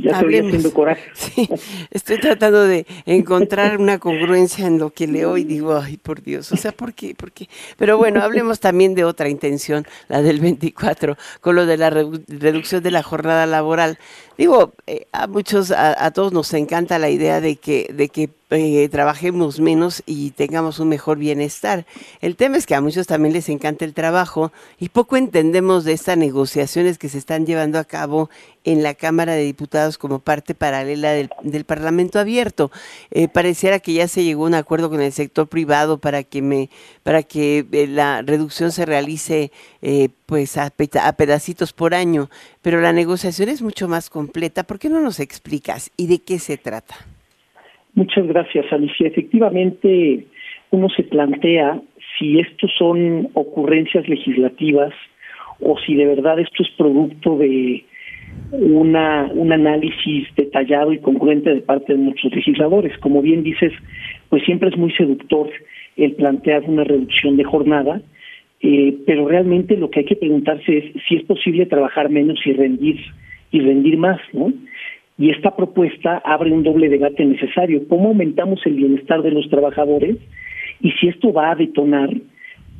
Ya estoy haciendo coraje. Sí, estoy tratando de encontrar una congruencia en lo que leo y digo, ay, por Dios, o sea, ¿por qué? ¿Por qué? Pero bueno, hablemos también de otra intención, la del veinticuatro, con lo de la redu- reducción de la jornada laboral. Digo, eh, a muchos, a, a todos nos encanta la idea de que, de que eh, trabajemos menos y tengamos un mejor bienestar. El tema es que a muchos también les encanta el trabajo y poco entendemos de estas negociaciones que se están llevando a cabo en la Cámara de Diputados como parte paralela del, del Parlamento Abierto. Eh, pareciera que ya se llegó a un acuerdo con el sector privado para que me, para que eh, la reducción se realice eh, pues a, a pedacitos por año, pero la negociación es mucho más completa. ¿Por qué no nos explicas y de qué se trata? Muchas gracias, Alicia. Efectivamente, uno se plantea si estos son ocurrencias legislativas o si de verdad esto es producto de una un análisis detallado y congruente de parte de muchos legisladores. Como bien dices, pues siempre es muy seductor el plantear una reducción de jornada, eh, pero realmente lo que hay que preguntarse es si es posible trabajar menos y rendir y rendir más, ¿no? Y esta propuesta abre un doble debate necesario. ¿Cómo aumentamos el bienestar de los trabajadores? Y si esto va a detonar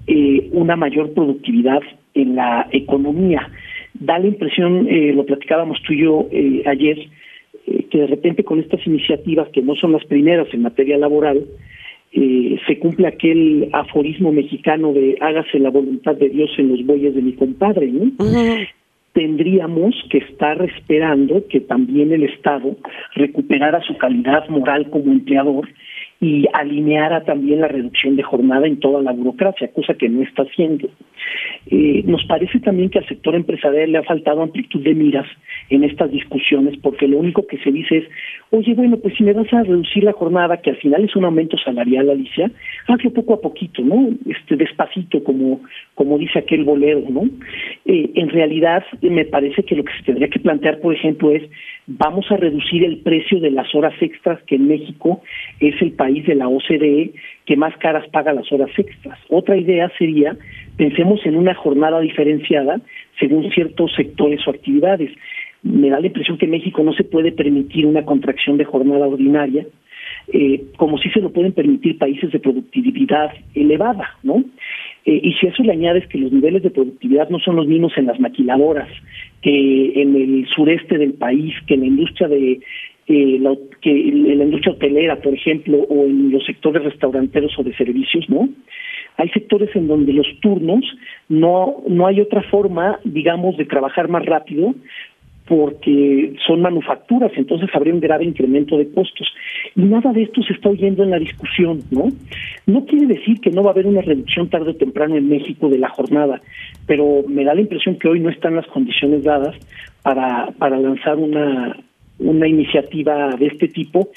eh, una mayor productividad en la economía. Da la impresión, eh, lo platicábamos tú y yo eh, ayer, eh, que de repente con estas iniciativas, que no son las primeras en materia laboral, eh, se cumple aquel aforismo mexicano de hágase la voluntad de Dios en los bueyes de mi compadre, ¿no? Uh-huh. Tendríamos que estar esperando que también el Estado recuperara su calidad moral como empleador y alineara también la reducción de jornada en toda la burocracia, cosa que no está haciendo. Eh, nos parece también que al sector empresarial le ha faltado amplitud de miras en estas discusiones, porque lo único que se dice es, oye, bueno, pues si me vas a reducir la jornada, que al final es un aumento salarial, Alicia, hazlo poco a poquito, ¿no? Este, despacito, como, como dice aquel bolero, ¿no? Eh, en realidad, me parece que lo que se tendría que plantear, por ejemplo, es vamos a reducir el precio de las horas extras, que en México es el país de la O C D E que más caras paga las horas extras. Otra idea sería, pensemos en una jornada diferenciada según ciertos sectores o actividades. Me da la impresión que México no se puede permitir una contracción de jornada ordinaria, eh, como sí se lo pueden permitir países de productividad elevada, ¿no? Eh, y si a eso le añades que los niveles de productividad no son los mismos en las maquiladoras, que en el sureste del país, que en la industria de eh, la, que en la industria hotelera, por ejemplo, o en los sectores restauranteros o de servicios, ¿no? Hay sectores en donde los turnos no no hay otra forma, digamos, de trabajar más rápido, porque son manufacturas, entonces habría un grave incremento de costos. Y nada de esto se está oyendo en la discusión, ¿no? No quiere decir que no va a haber una reducción tarde o temprano en México de la jornada, pero me da la impresión que hoy no están las condiciones dadas para, para lanzar una, una iniciativa de este tipo,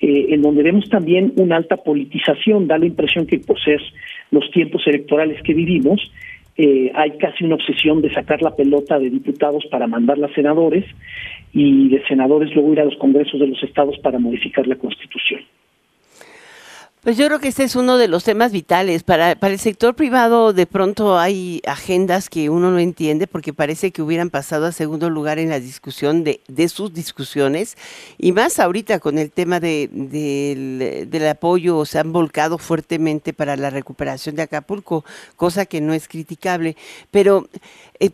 eh, en donde vemos también una alta politización. Da la impresión que por ser los tiempos electorales que vivimos, Eh, hay casi una obsesión de sacar la pelota de diputados para mandarla a senadores y de senadores luego ir a los congresos de los estados para modificar la Constitución. Pues yo creo que este es uno de los temas vitales. Para, para el sector privado de pronto hay agendas que uno no entiende porque parece que hubieran pasado a segundo lugar en la discusión de, de sus discusiones, y más ahorita con el tema de, de, del, del apoyo, se han volcado fuertemente para la recuperación de Acapulco, cosa que no es criticable, pero... Eh,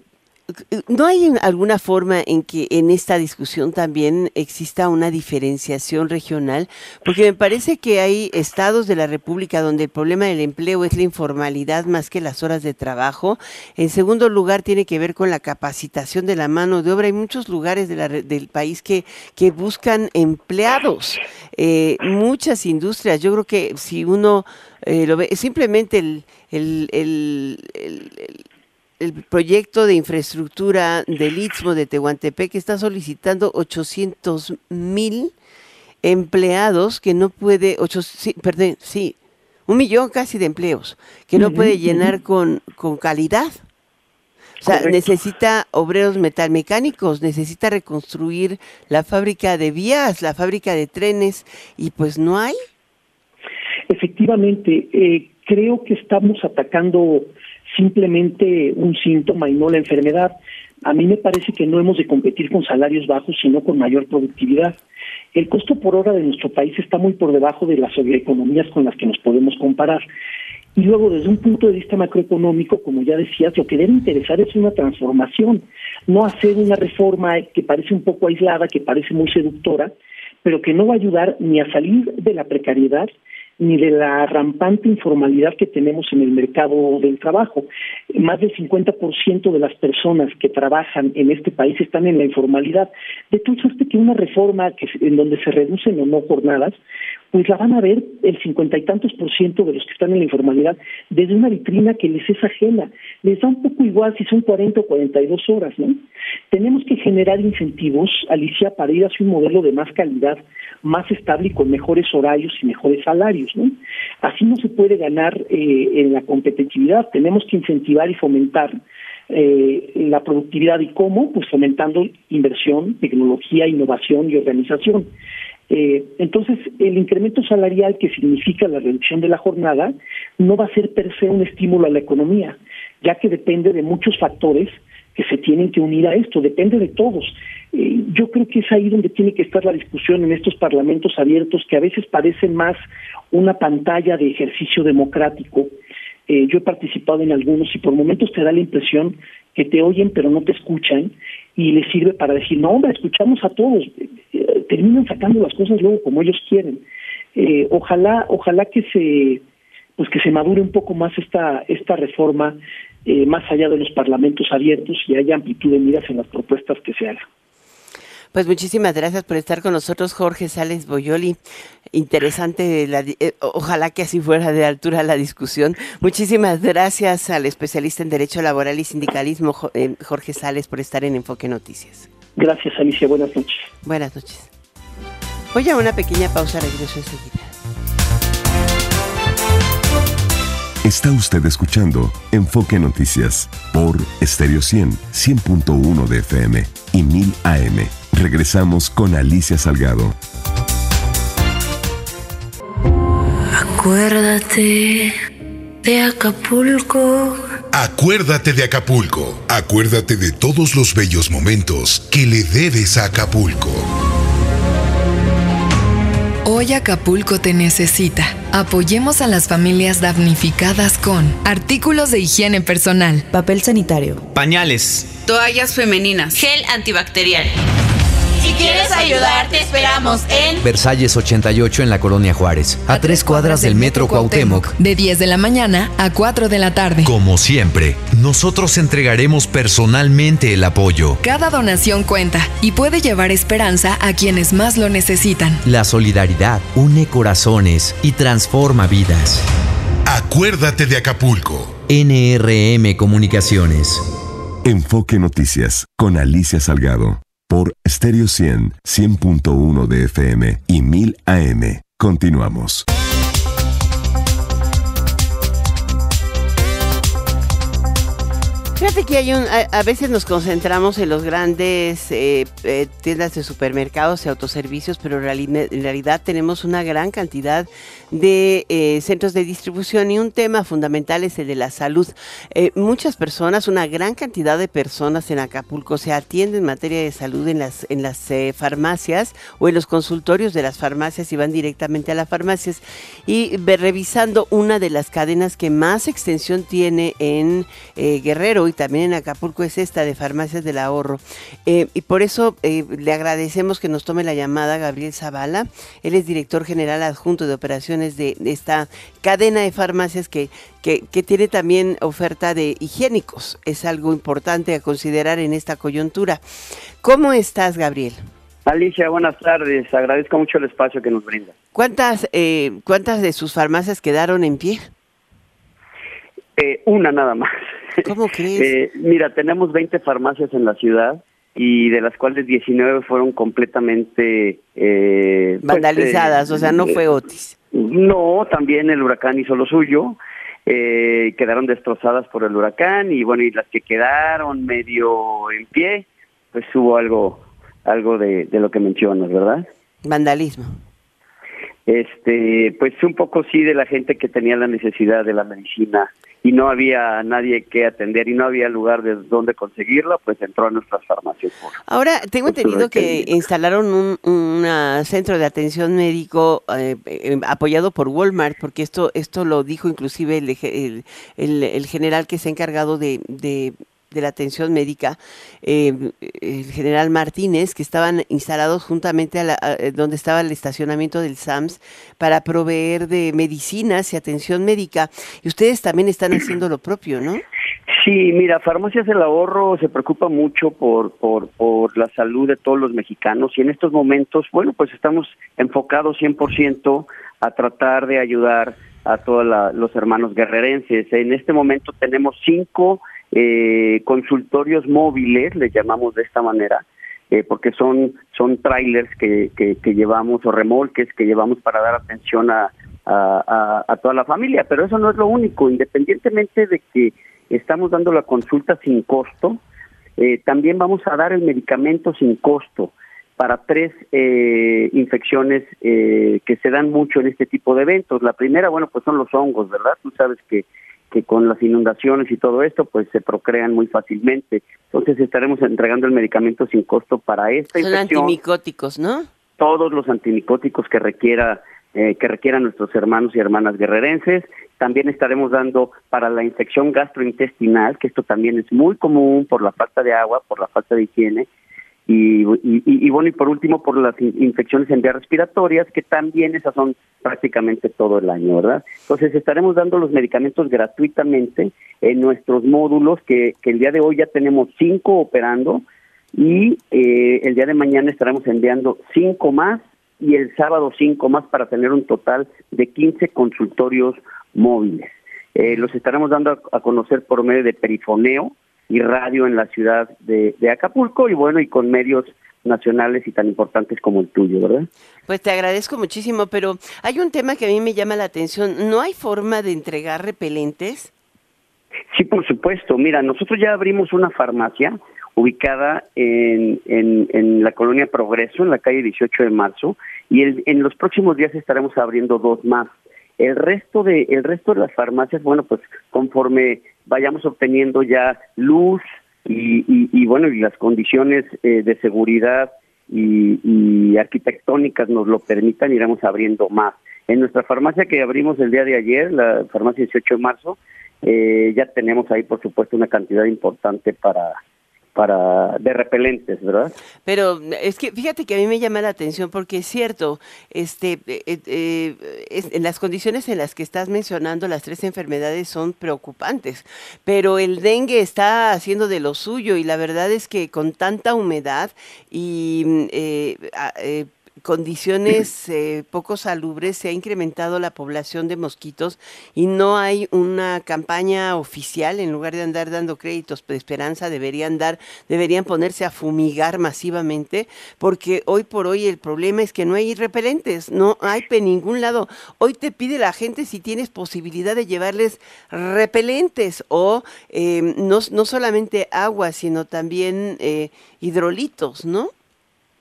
¿No hay alguna forma en que en esta discusión también exista una diferenciación regional? Porque me parece que hay estados de la República donde el problema del empleo es la informalidad más que las horas de trabajo. En segundo lugar, tiene que ver con la capacitación de la mano de obra. Hay muchos lugares de la, del país que, que buscan empleados, eh, muchas industrias. Yo creo que si uno eh, lo ve, simplemente el... el, el, el, el el proyecto de infraestructura del Istmo de Tehuantepec está solicitando ochocientos mil empleados que no puede, ocho, sí, perdón, sí, un millón casi de empleos que no puede llenar con, con calidad. O sea, correcto. Necesita obreros metalmecánicos, necesita reconstruir la fábrica de vías, la fábrica de trenes, y pues no hay. Efectivamente, eh, creo que estamos atacando simplemente un síntoma y no la enfermedad. A mí me parece que no hemos de competir con salarios bajos, sino con mayor productividad. El costo por hora de nuestro país está muy por debajo de las economías con las que nos podemos comparar. Y luego, desde un punto de vista macroeconómico, como ya decías, lo que debe interesar es una transformación, no hacer una reforma que parece un poco aislada, que parece muy seductora, pero que no va a ayudar ni a salir de la precariedad, ni de la rampante informalidad que tenemos en el mercado del trabajo. Más del cincuenta por ciento de las personas que trabajan en este país están en la informalidad. De tal suerte que una reforma que, en donde se reducen o no jornadas, pues la van a ver el cincuenta y tantos por ciento de los que están en la informalidad desde una vitrina que les es ajena. Les da un poco igual si son cuarenta o cuarenta y dos horas, ¿no? Tenemos que generar incentivos, Alicia, para ir hacia un modelo de más calidad, más estable y con mejores horarios y mejores salarios, ¿no? Así no se puede ganar eh, en la competitividad. Tenemos que incentivar y fomentar eh, la productividad. ¿Y cómo? Pues fomentando inversión, tecnología, innovación y organización. Eh, entonces, el incremento salarial que significa la reducción de la jornada no va a ser per se un estímulo a la economía, ya que depende de muchos factores que se tienen que unir a esto, depende de todos. Eh, yo creo que es ahí donde tiene que estar la discusión en estos parlamentos abiertos, que a veces parecen más una pantalla de ejercicio democrático. Eh, yo he participado en algunos y por momentos te da la impresión que te oyen pero no te escuchan, y les sirve para decir, no, hombre, escuchamos a todos. Eh, terminan sacando las cosas luego como ellos quieren. Eh, ojalá ojalá que se pues que se madure un poco más esta esta reforma, eh, más allá de los parlamentos abiertos, y haya amplitud de miras en las propuestas que se hagan. Pues muchísimas gracias por estar con nosotros, Jorge Sales Boyoli. Interesante, la, eh, ojalá que así fuera de altura la discusión. Muchísimas gracias al especialista en Derecho Laboral y Sindicalismo, Jorge Sales, por estar en Enfoque Noticias. Gracias, Alicia. Buenas noches. Buenas noches. Voy a una pequeña pausa, regreso enseguida. Está usted escuchando Enfoque Noticias por Estéreo Cien, cien punto uno de F M y mil A M. Regresamos con Alicia Salgado. Acuérdate de Acapulco. Acuérdate de Acapulco. Acuérdate de todos los bellos momentos que le debes a Acapulco. Hoy Acapulco te necesita. Apoyemos a las familias damnificadas con artículos de higiene personal, papel sanitario, pañales, toallas femeninas, gel antibacterial. Si quieres ayudar, te esperamos en Versalles ochenta y ocho en la Colonia Juárez, a tres cuadras del Metro Cuauhtémoc, de diez de la mañana a cuatro de la tarde. Como siempre, nosotros entregaremos personalmente el apoyo. Cada donación cuenta y puede llevar esperanza a quienes más lo necesitan. La solidaridad une corazones y transforma vidas. Acuérdate de Acapulco. N R M Comunicaciones. Enfoque Noticias con Alicia Salgado. Por Estéreo Cien, cien punto uno de F M y mil A M. Continuamos. Fíjate que hay un, a, a veces nos concentramos en los grandes eh, eh, tiendas de supermercados y autoservicios, pero reali- en realidad tenemos una gran cantidad de eh, centros de distribución, y un tema fundamental es el de la salud. Eh, muchas personas, una gran cantidad de personas en Acapulco se atienden en materia de salud en las, en las eh, farmacias o en los consultorios de las farmacias, y van directamente a las farmacias. Y be, revisando una de las cadenas que más extensión tiene en eh, Guerrero, y también en Acapulco, es esta de Farmacias del Ahorro. Eh, y por eso eh, le agradecemos que nos tome la llamada Gabriel Zavala. Él es director general adjunto de operaciones de esta cadena de farmacias que, que, que tiene también oferta de higiénicos. Es algo importante a considerar en esta coyuntura. ¿Cómo estás, Gabriel? Alicia, buenas tardes. Agradezco mucho el espacio que nos brinda. ¿Cuántas, eh, cuántas de sus farmacias quedaron en pie? Eh, una nada más. ¿Cómo crees? Eh, mira, tenemos veinte farmacias en la ciudad, y de las cuales diecinueve fueron completamente... Eh, vandalizadas, pues, eh, o sea, no fue Otis. No, también el huracán hizo lo suyo, eh, quedaron destrozadas por el huracán, y bueno, y las que quedaron medio en pie, pues hubo algo algo de, de lo que mencionas, ¿verdad? Vandalismo. Este, pues un poco sí, de la gente que tenía la necesidad de la medicina y no había nadie que atender y no había lugar de donde conseguirla, pues entró a nuestras farmacias. Ahora, tengo entendido que instalaron un, un centro de atención médico eh, eh, apoyado por Walmart, porque esto esto lo dijo inclusive el, el, el, el general que se ha encargado de... de de la atención médica, eh, el general Martínez, que estaban instalados juntamente a la, a, donde estaba el estacionamiento del S A M S para proveer de medicinas y atención médica. Y ustedes también están haciendo lo propio, ¿no? Sí, mira, Farmacias del Ahorro se preocupa mucho por, por, por la salud de todos los mexicanos, y en estos momentos, bueno, pues estamos enfocados cien por ciento a tratar de ayudar a todos los hermanos guerrerenses. En este momento tenemos cinco Eh, consultorios móviles, les llamamos de esta manera, eh, porque son son trailers que, que, que llevamos, o remolques que llevamos para dar atención a, a, a, a toda la familia. Pero eso no es lo único. Independientemente de que estamos dando la consulta sin costo, eh, también vamos a dar el medicamento sin costo. para tres eh, infecciones eh, que se dan mucho en este tipo de eventos. La primera, bueno, pues son los hongos, ¿verdad? Tú sabes que, que con las inundaciones y todo esto, pues se procrean muy fácilmente. Entonces estaremos entregando el medicamento sin costo para esta son infección. Son antimicóticos, ¿no? Todos los antimicóticos que requiera eh, que requieran nuestros hermanos y hermanas guerrerenses. También estaremos dando para la infección gastrointestinal, que esto también es muy común por la falta de agua, por la falta de higiene, y, y, y bueno, y por último por las in- infecciones en vías respiratorias, que también esas son prácticamente todo el año, ¿verdad? Entonces estaremos dando los medicamentos gratuitamente en nuestros módulos, que, que el día de hoy ya tenemos cinco operando, y eh, el día de mañana estaremos enviando cinco más, y el sábado cinco más, para tener un total de quince consultorios móviles. Eh, los estaremos dando a, a conocer por medio de perifoneo y radio en la ciudad de, de Acapulco, y bueno, y con medios nacionales y tan importantes como el tuyo, ¿verdad? Pues te agradezco muchísimo, pero hay un tema que a mí me llama la atención. ¿No hay forma de entregar repelentes? Sí, por supuesto. Mira, nosotros ya abrimos una farmacia ubicada en, en, en la colonia Progreso, en la calle dieciocho de marzo, y el, en los próximos días estaremos abriendo dos más. El resto de el resto de las farmacias, bueno, pues conforme vayamos obteniendo ya luz y, y, y bueno, y las condiciones eh, de seguridad y, y arquitectónicas nos lo permitan, iremos abriendo más. En nuestra farmacia que abrimos el día de ayer, la farmacia dieciocho de marzo, eh, ya tenemos ahí, por supuesto, una cantidad importante para... para de repelentes, ¿verdad? Pero es que fíjate que a mí me llama la atención porque es cierto, este, eh, eh, es, en las condiciones en las que estás mencionando, las tres enfermedades son preocupantes, pero el dengue está haciendo de lo suyo y la verdad es que con tanta humedad y eh, eh, condiciones eh, poco salubres se ha incrementado la población de mosquitos y no hay una campaña oficial. En lugar de andar dando créditos de esperanza, deberían dar, deberían ponerse a fumigar masivamente, porque hoy por hoy el problema es que no hay repelentes, no hay por ningún lado. Hoy te pide la gente si tienes posibilidad de llevarles repelentes o eh, no, no solamente agua, sino también eh, hidrolitos, ¿no?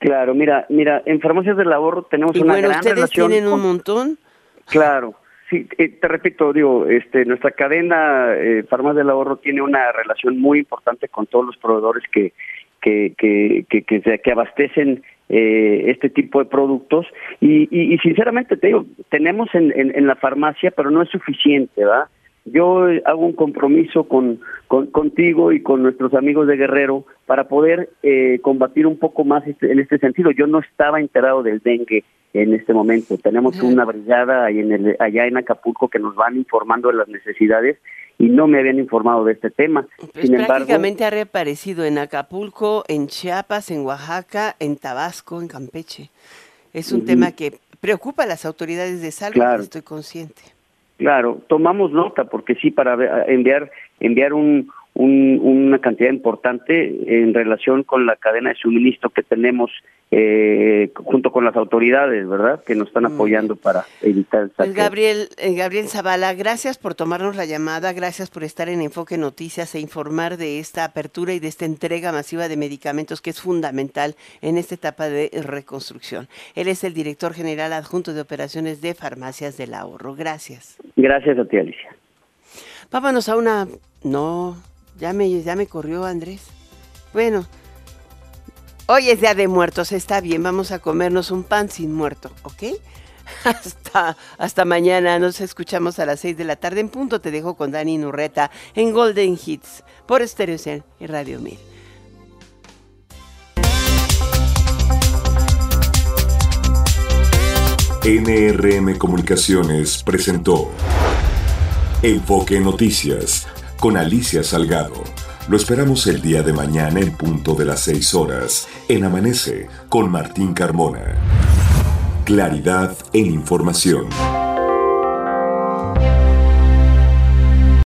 Claro, mira, mira, en Farmacias del Ahorro tenemos y una bueno, gran ustedes relación. Tienen un con... montón. Claro, sí, eh, te repito, digo, este, nuestra cadena eh, Farmacias del Ahorro tiene una relación muy importante con todos los proveedores que que que que, que, que, que abastecen eh, este tipo de productos y, y, y sinceramente te digo, tenemos en, en, en la farmacia, pero no es suficiente, ¿verdad? Yo hago un compromiso con, con contigo y con nuestros amigos de Guerrero para poder eh, combatir un poco más este, en este sentido. Yo no estaba enterado del dengue en este momento. Tenemos una brigada ahí en el, allá en Acapulco que nos van informando de las necesidades y no me habían informado de este tema. Pues sin prácticamente embargo, ha reaparecido en Acapulco, en Chiapas, en Oaxaca, en Tabasco, en Campeche. Es un uh-huh. tema que preocupa a las autoridades de salud, claro. Estoy consciente. Claro, tomamos nota porque sí, para enviar enviar un, un, una cantidad importante en relación con la cadena de suministro que tenemos eh, junto con las autoridades, ¿verdad? Que nos están apoyando para evitar el saqueo. Pues Gabriel, eh, Gabriel Zavala, gracias por tomarnos la llamada, gracias por estar en Enfoque Noticias e informar de esta apertura y de esta entrega masiva de medicamentos que es fundamental en esta etapa de reconstrucción. Él es el director general adjunto de operaciones de Farmacias del Ahorro. Gracias. Gracias a ti, Alicia. Vámonos a una... No, ya me, ya me corrió Andrés. Bueno, hoy es Día de Muertos, está bien, vamos a comernos un pan sin muerto, ¿ok? Hasta, hasta mañana, nos escuchamos a las seis de la tarde en punto. Te dejo con Dani Nurreta en Golden Hits por Estéreo Cien y Radio Mil. N R M Comunicaciones presentó Enfoque Noticias con Alicia Salgado. Lo esperamos el día de mañana en punto de las seis horas en Amanece con Martín Carmona. Claridad en información.